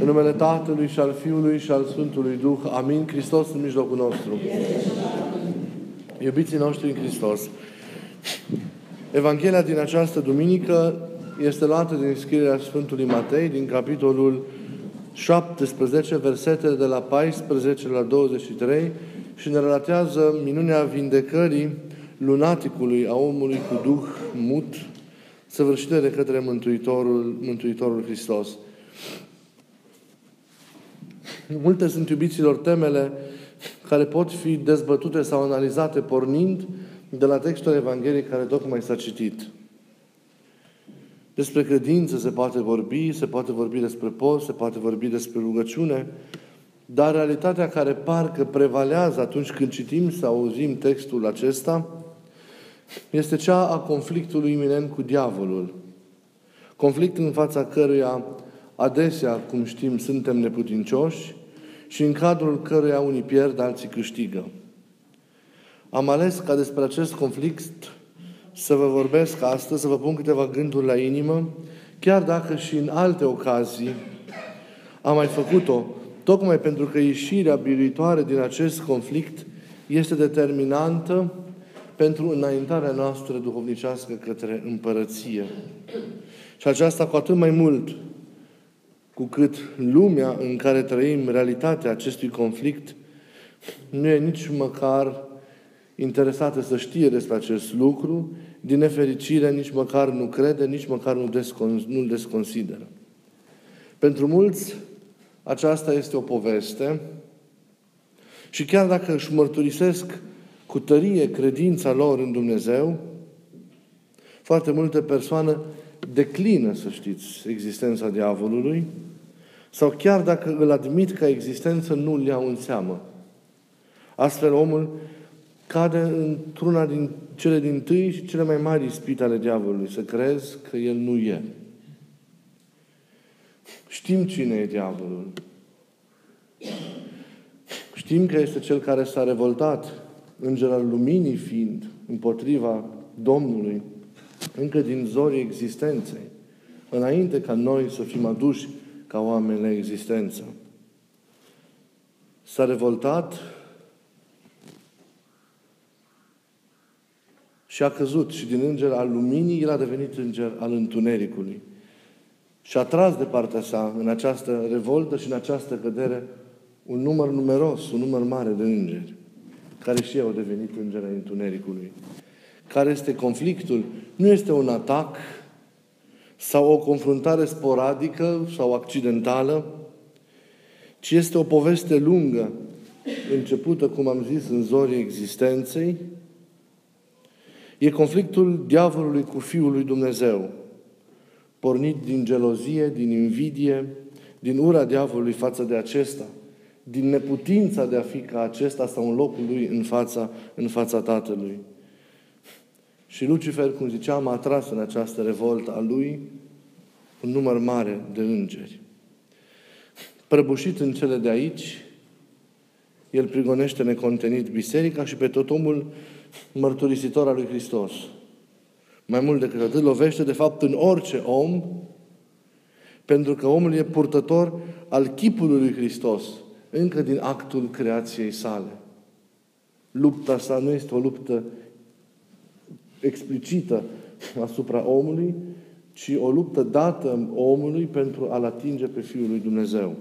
În numele Tatălui și al Fiului și al Sfântului Duh. Amin. Hristos în mijlocul nostru. Iubiții noștri în Hristos. Evanghelia din această duminică este luată din scrierea Sfântului Matei, din capitolul 17, versetele de la 14 la 23 și ne relatează minunea vindecării lunaticului, a omului cu duh mut, săvârșită de către Mântuitorul Hristos. Multe sunt, iubiților, temele care pot fi dezbătute sau analizate pornind de la textul Evangheliei care tocmai s-a citit. Despre credință se poate vorbi, se poate vorbi despre post, se poate vorbi despre rugăciune, dar realitatea care parcă prevalează atunci când citim sau auzim textul acesta este cea a conflictului iminent cu diavolul. Conflict în fața căruia adesea, cum știm, suntem neputincioși și în cadrul căruia unii pierd, alții câștigă. Am ales ca despre acest conflict să vă vorbesc astăzi, să vă pun câteva gânduri la inimă, chiar dacă și în alte ocazii am mai făcut-o, tocmai pentru că ieșirea biruitoare din acest conflict este determinantă pentru înaintarea noastră duhovnicească către împărăție. Și aceasta cu atât mai mult cu cât lumea în care trăim, realitatea acestui conflict, nu e nici măcar interesată să știe despre acest lucru, din nefericire nici măcar nu crede, nici măcar nu-l desconsideră. Pentru mulți, aceasta este o poveste și chiar dacă își mărturisesc cu tărie credința lor în Dumnezeu, foarte multe persoane declină, să știți, existența diavolului sau chiar dacă îl admit ca existență, nu-l iau în seamă. Astfel omul cade într-una din cele dintâi și cele mai mari ispite ale diavolului, să crezi că el nu e. Știm cine e diavolul. Știm că este cel care s-a revoltat, înger al luminii fiind, împotriva Domnului, încă din zorii existenței, înainte ca noi să fim aduși ca oameni la existență. S-a revoltat și a căzut și din înger al luminii el a devenit înger al întunericului. Și a tras de partea sa, în această revoltă și în această cădere, un număr numeros, un număr mare de îngeri, care și ei au devenit îngeri ai întunericului. Care este conflictul? Nu este un atac sau o confruntare sporadică sau accidentală, ci este o poveste lungă, începută, cum am zis, în zorii existenței. E conflictul diavolului cu Fiul lui Dumnezeu, pornit din gelozie, din invidie, din ura diavolului față de acesta, din neputința de a fi ca acesta sau în locul lui în fața Tatălui. Și Lucifer, cum ziceam, a atras în această revoltă a lui un număr mare de îngeri. Prăbușit în cele de aici, el prigonește necontenit biserica și pe tot omul mărturisitor al lui Hristos. Mai mult decât atât, lovește de fapt în orice om, pentru că omul e purtător al chipului lui Hristos, încă din actul creației sale. Lupta sa nu este o luptă explicită asupra omului, ci o luptă dată omului pentru a-L atinge pe Fiul lui Dumnezeu.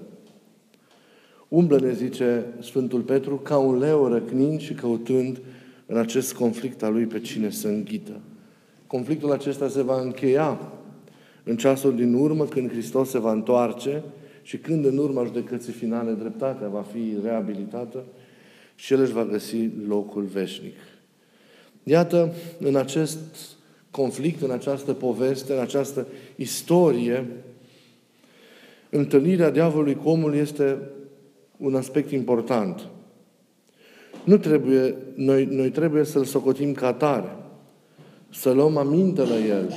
Umblă, ne zice Sfântul Petru, ca un leu răcnind și căutând în acest conflict al lui pe cine să înghită. Conflictul acesta se va încheia în ceasul din urmă, când Hristos se va întoarce și când în urma judecății finale dreptatea va fi reabilitată și El își va găsi locul veșnic. Iată, în acest conflict, în această poveste, în această istorie, întâlnirea diavolului cu omul este un aspect important. Noi trebuie să-l socotim ca atare, să luăm aminte la el,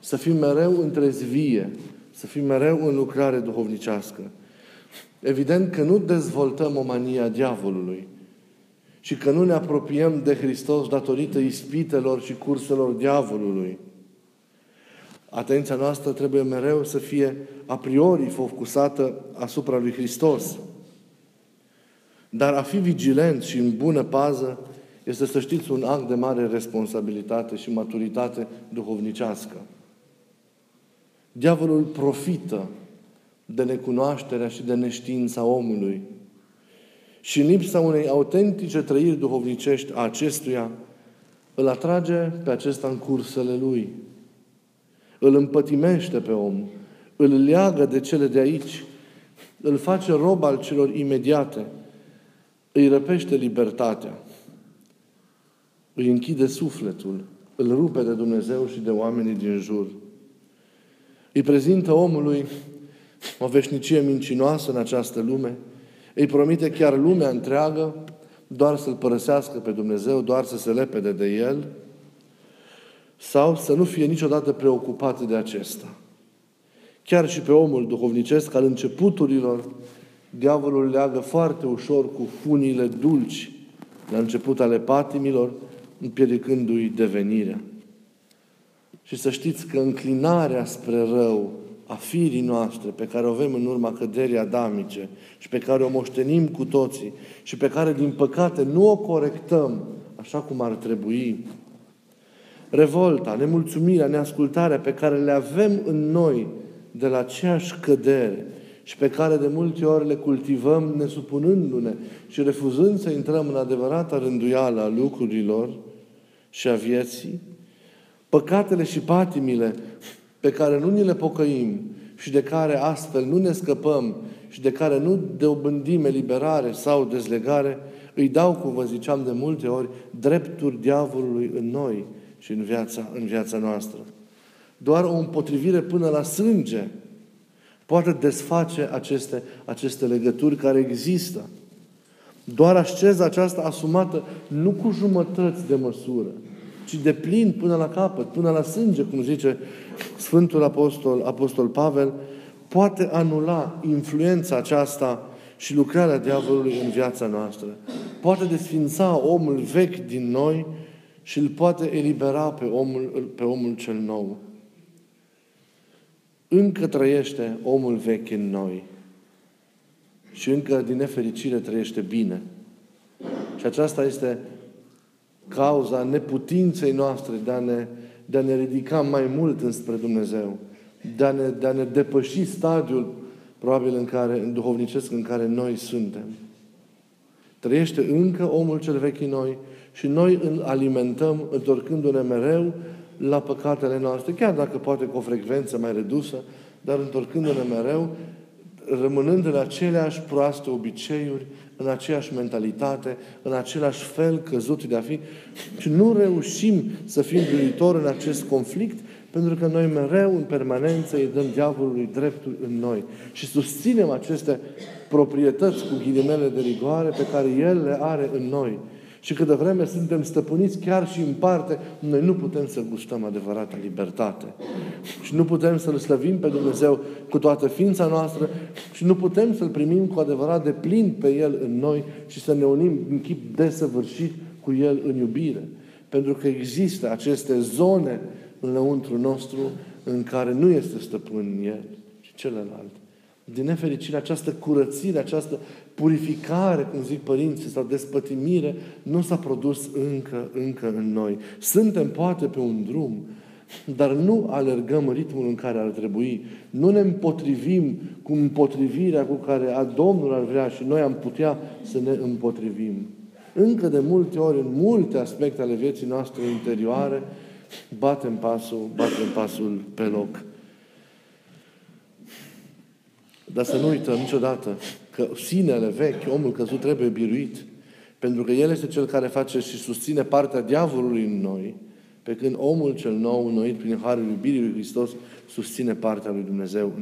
să fim mereu în trezvie, să fim mereu în lucrare duhovnicească. Evident că nu dezvoltăm o manie a diavolului și că nu ne apropiem de Hristos datorită ispitelor și curselor diavolului. Atenția noastră trebuie mereu să fie a priori focusată asupra lui Hristos. Dar a fi vigilent și în bună pază este, să știți, un act de mare responsabilitate și maturitate duhovnicească. Diavolul profită de necunoașterea și de neștiința omului. Și în lipsa unei autentice trăiri duhovnicești a acestuia, îl atrage pe acesta în cursele lui. Îl împătimește pe om, îl leagă de cele de aici, îl face rob al celor imediate, îi răpește libertatea, îi închide sufletul, îl rupe de Dumnezeu și de oamenii din jur. Îi prezintă omului o veșnicie mincinoasă în această lume, îi promite chiar lumea întreagă, doar să-L părăsească pe Dumnezeu, doar să se lepede de El, sau să nu fie niciodată preocupat de acesta. Chiar și pe omul duhovnicesc al începuturilor, diavolul leagă foarte ușor cu funile dulci la început ale patimilor, împiedicându-i devenirea. Și să știți că înclinarea spre rău a firii noastre, pe care o avem în urma căderii adamice și pe care o moștenim cu toții și pe care, din păcate, nu o corectăm așa cum ar trebui, revolta, nemulțumirea, neascultarea pe care le avem în noi de la aceeași cădere și pe care de multe ori le cultivăm nesupunându-ne și refuzând să intrăm în adevărata rânduială a lucrurilor și a vieții, păcatele și patimile pe care nu ni le pocăim și de care astfel nu ne scăpăm și de care nu dobândim eliberare sau dezlegare, îi dau, cum vă ziceam de multe ori, drepturi diavolului în noi și în viața noastră. Doar o împotrivire până la sânge poate desface aceste legături care există. Doar asceza aceasta asumată nu cu jumătăți de măsură, ci de plin până la capăt, până la sânge, cum zice Sfântul Apostol Pavel, poate anula influența aceasta și lucrarea diavolului în viața noastră. Poate desfința omul vechi din noi și îl poate elibera pe omul cel nou. Încă trăiește omul vechi în noi. Și încă, din nefericire, trăiește bine. Și aceasta este cauza neputinței noastre de a ne ridica mai mult înspre Dumnezeu, de a ne depăși stadiul probabil duhovnicesc în care noi suntem. Trăiește încă omul cel vechi în noi și noi îl alimentăm întorcându-ne mereu la păcatele noastre, chiar dacă poate cu o frecvență mai redusă, dar întorcându-ne mereu, rămânând în aceleași proaste obiceiuri, în aceeași mentalitate, în același fel căzut de a fi. Și nu reușim să fim duitori în acest conflict, pentru că noi mereu, în permanență, îi dăm diavolului dreptul în noi. Și susținem aceste proprietăți, cu ghilimele de rigoare, pe care el le are în noi. Și câtă vreme suntem stăpâniți chiar și în parte, noi nu putem să gustăm adevărata libertate. Și nu putem să-L slăvim pe Dumnezeu cu toată ființa noastră și nu putem să-L primim cu adevărat de plin pe El în noi și să ne unim în chip desăvârșit cu El în iubire. Pentru că există aceste zone înăuntru nostru în care nu este stăpân El, ci celălalt. Din nefericire, această curățire, această purificare, cum zic părinții, sau despătimire, nu s-a produs încă în noi. Suntem poate pe un drum, dar nu alergăm ritmul în care ar trebui. Nu ne împotrivim cu împotrivirea cu care Domnul ar vrea și noi am putea să ne împotrivim. Încă de multe ori, în multe aspecte ale vieții noastre interioare, batem pasul pe loc. Dar să nu uităm niciodată că sinele vechi, omul căzut, trebuie biruit. Pentru că el este cel care face și susține partea diavolului în noi, pe când omul cel nou, înnoit prin harul iubirii lui Hristos, susține partea lui Dumnezeu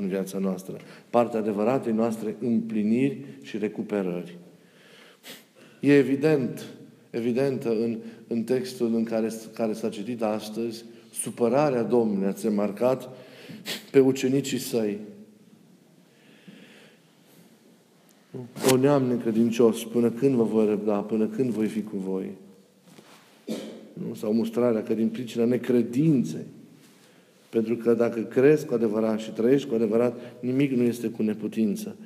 în viața noastră. Partea adevăratei noastre împliniri și recuperări. E evidentă în textul în care s-a citit astăzi, supărarea Domnului, ați remarcat, pe ucenicii săi. O neam necredincios, până când vă voi răbda, până când voi fi cu voi? Nu? Sau mustrarea că din pricina necredinței Pentru că dacă crezi cu adevărat și trăiești cu adevărat, nimic nu este cu neputință.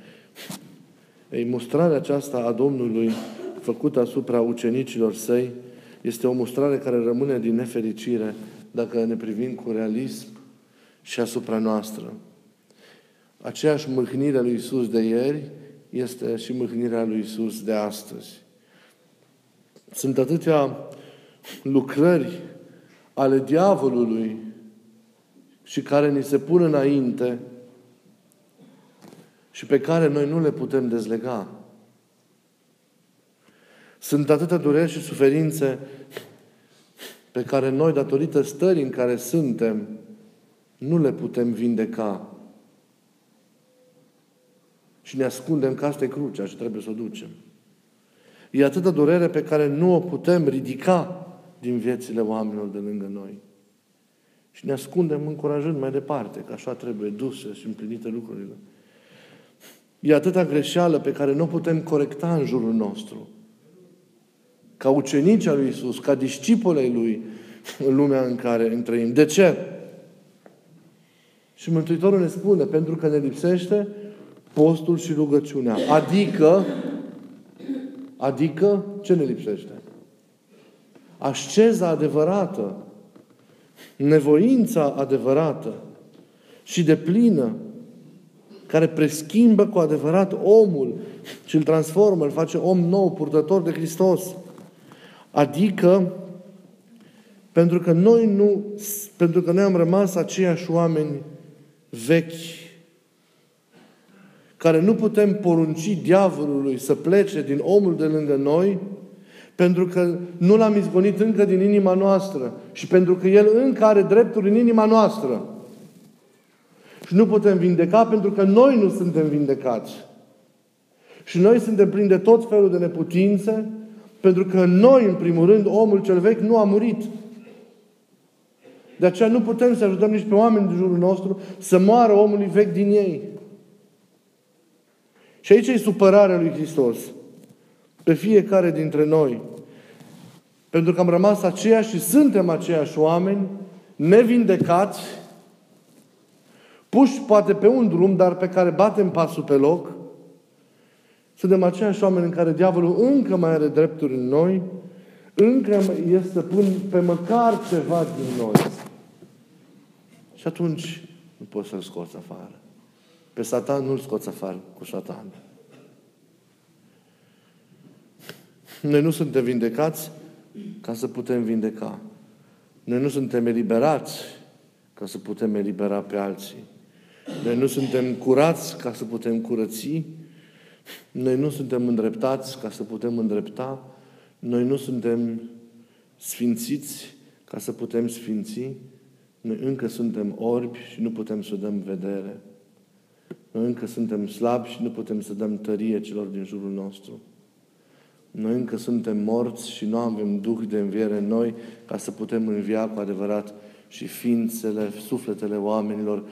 Ei, mustrarea aceasta a Domnului făcută asupra ucenicilor săi este o mustrare care rămâne din nefericire dacă ne privim cu realism și asupra noastră. Aceeași mâhnire a lui Iisus de ieri este și mâhnirea lui Iisus de astăzi. Sunt atâtea lucrări ale diavolului și care ni se pun înainte și pe care noi nu le putem dezlega. Sunt atâtea dureri și suferințe pe care noi, datorită stării în care suntem, nu le putem vindeca. Și ne ascundem că asta e crucea și trebuie să o ducem. E atâta durere pe care nu o putem ridica din viețile oamenilor de lângă noi. Și ne ascundem încurajând mai departe, că așa trebuie duse și împlinite lucrurile. E atâta greșeală pe care nu o putem corecta în jurul nostru. Ca ucenici al lui Iisus, ca discipolii lui în lumea în care trăim. De ce? Și Mântuitorul ne spune, pentru că ne lipsește postul și rugăciunea. Adică ce ne lipsește? Asceza adevărată, nevoința adevărată și deplină, care preschimbă cu adevărat omul și îl transformă, îl face om nou, purtător de Hristos. Adică pentru că noi am rămas aceiași oameni vechi, care nu putem porunci diavolului să plece din omul de lângă noi, pentru că nu l-am izgonit încă din inima noastră și pentru că el încă are drepturi în inima noastră. Și nu putem vindeca pentru că noi nu suntem vindecați. Și noi suntem plini de tot felul de neputințe, pentru că noi, în primul rând, omul cel vechi nu a murit. De aceea nu putem să ajutăm nici pe oameni din jurul nostru să moară omului vechi din ei. Și aici e supărarea lui Hristos pe fiecare dintre noi. Pentru că am rămas aceeași și suntem aceiași oameni, nevindecați, puși poate pe un drum, dar pe care batem pasul pe loc. Suntem aceiași oameni în care diavolul încă mai are drepturi în noi, încă este până pe măcar ceva din noi. Și atunci nu poți să-l scoți afară. Pe Satan nu-l scoți afară cu Satan. Noi nu suntem vindecați ca să putem vindeca. Noi nu suntem eliberați ca să putem elibera pe alții. Noi nu suntem curați ca să putem curăți. Noi nu suntem îndreptați ca să putem îndrepta. Noi nu suntem sfințiți ca să putem sfinți. Noi încă suntem orbi și nu putem să dăm vedere. Noi încă suntem slabi și nu putem să dăm tărie celor din jurul nostru. Noi încă suntem morți și nu avem Duh de înviere în noi ca să putem învia cu adevărat și ființele, sufletele oamenilor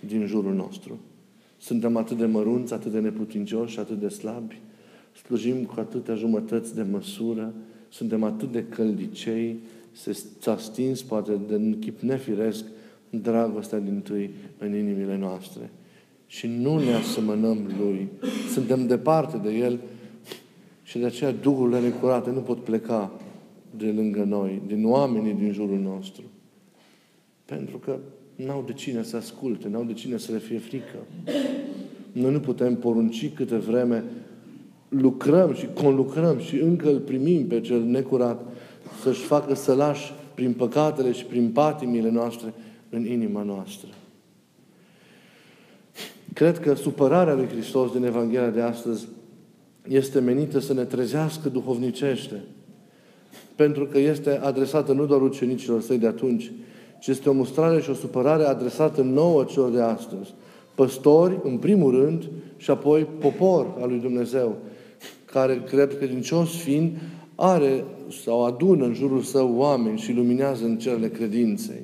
din jurul nostru. Suntem atât de mărunți, atât de neputincioși, atât de slabi. Slujim cu atâtea jumătăți de măsură. Suntem atât de căldicei. S-a stins poate de chip nefiresc dragostea dintâi în inimile noastre. Și nu ne asemănăm Lui. Suntem departe de El și de aceea duhurile necurate nu pot pleca de lângă noi, din oamenii din jurul nostru. Pentru că n-au de cine să asculte, n-au de cine să le fie frică. Noi nu putem porunci câte vreme lucrăm și conlucrăm și încă îl primim pe cel necurat să-și facă sălași prin păcatele și prin patimile noastre în inima noastră. Cred că supărarea lui Hristos din Evanghelia de astăzi este menită să ne trezească duhovnicește. Pentru că este adresată nu doar ucenicilor săi de atunci, ci este o mustrare și o supărare adresată nouă celor de astăzi. Păstori, în primul rând, și apoi popor al lui Dumnezeu, care cred că din cios fiind are sau adună în jurul său oameni și luminează în cerele credinței.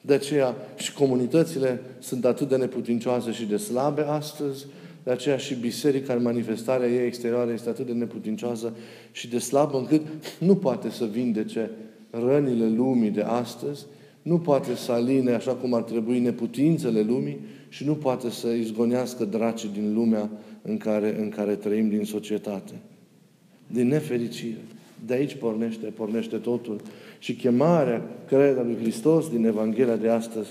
De aceea și comunitățile sunt atât de neputincioase și de slabe astăzi, de aceea și biserica în manifestarea ei exterioară este atât de neputincioasă și de slabă încât nu poate să vindece rănile lumii de astăzi, nu poate să aline așa cum ar trebui neputințele lumii și nu poate să izgonească dracii din lumea în care trăim, din societate. Din nefericire. De aici pornește totul. Și chemarea, cred, a lui Hristos din Evanghelia de astăzi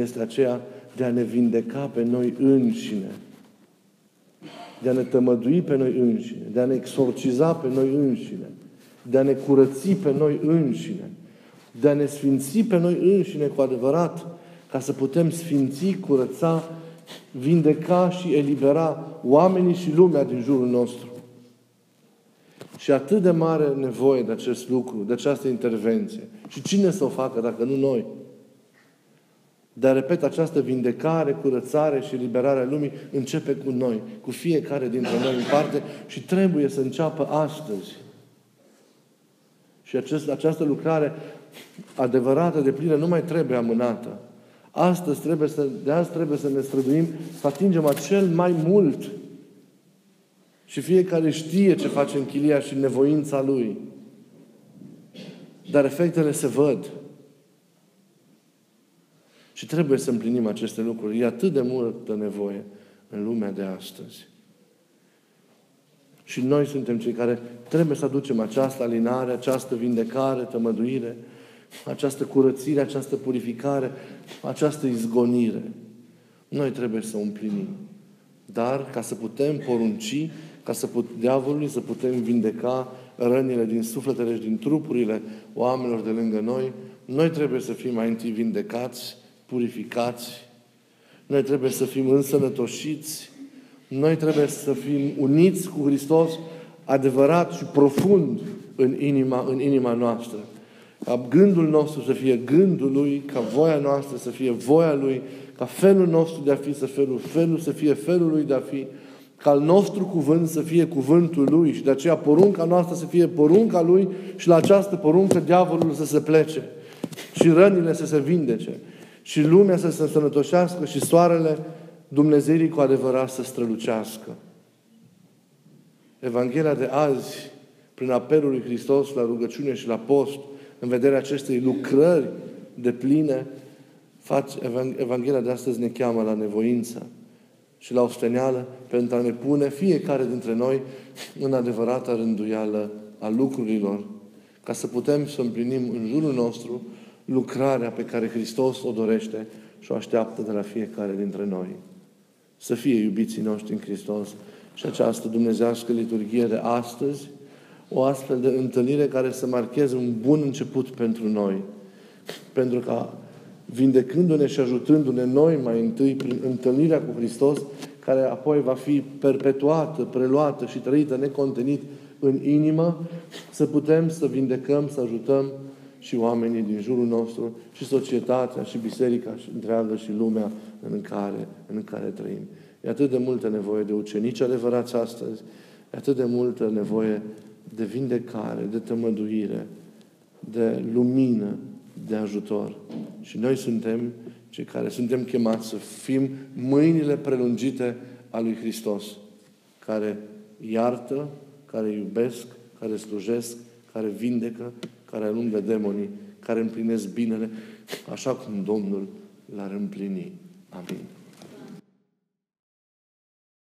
este aceea de a ne vindeca pe noi înșine. De a ne tămădui pe noi înșine. De a ne exorciza pe noi înșine. De a ne curăți pe noi înșine. De a ne sfinți pe noi înșine cu adevărat, ca să putem sfinți, curăța, vindeca și elibera oamenii și lumea din jurul nostru. Și atât de mare nevoie de acest lucru, de această intervenție. Și cine să o facă dacă nu noi? Dar, repet, această vindecare, curățare și eliberare a lumii începe cu noi, cu fiecare dintre noi în parte și trebuie să înceapă astăzi. Și această lucrare adevărată, de plină, nu mai trebuie amânată. De azi trebuie să ne străduim să atingem acel mai mult. Și fiecare știe ce face în chilia și nevoința lui. Dar efectele se văd. Și trebuie să împlinim aceste lucruri. E atât de multă nevoie în lumea de astăzi. Și noi suntem cei care trebuie să aducem această alinare, această vindecare, tămăduire, această curățire, această purificare, această izgonire. Noi trebuie să o împlinim. Dar ca să putem porunci, diavolului să putem vindeca rănile din sufletele și din trupurile oamenilor de lângă noi, noi trebuie să fim mai întâi vindecați, purificați. Noi trebuie să fim însănătoșiți. Noi trebuie să fim uniți cu Hristos adevărat și profund în inima noastră. Ca gândul nostru să fie gândul Lui, ca voia noastră să fie voia Lui, ca felul nostru de a fi să fie felul Lui de a fi, ca al nostru cuvânt să fie cuvântul Lui și de aceea porunca noastră să fie porunca Lui și la această poruncă diavolul să se plece și rănile să se vindece și lumea să se însănătoșească și soarele Dumnezeirii cu adevărat să strălucească. Evanghelia de azi, prin apelul lui Hristos la rugăciune și la post, în vederea acestei lucrări de pline, Evanghelia de astăzi ne cheamă la nevoință și la osteneală pentru a ne pune fiecare dintre noi în adevărata rânduială a lucrurilor, ca să putem să împlinim în jurul nostru lucrarea pe care Hristos o dorește și o așteaptă de la fiecare dintre noi. Să fie iubiții noștri în Hristos și această dumnezească liturghie de astăzi, o astfel de întâlnire care să marcheze un bun început pentru noi. Pentru că vindecându-ne și ajutându-ne noi mai întâi prin întâlnirea cu Hristos, care apoi va fi perpetuată, preluată și trăită necontenit în inimă, să putem să vindecăm, să ajutăm și oamenii din jurul nostru, și societatea, și biserica și întreagă, și lumea în care trăim. E atât de multă nevoie de ucenici adevărați astăzi, e atât de multă nevoie de vindecare, de tămăduire, de lumină, de ajutor. Și noi suntem cei care suntem chemați să fim mâinile prelungite a lui Hristos, care iartă, care iubesc, care slujesc, care vindecă, care alungă demonii, care împlinesc binele, așa cum Domnul l-ar împlini. Amin.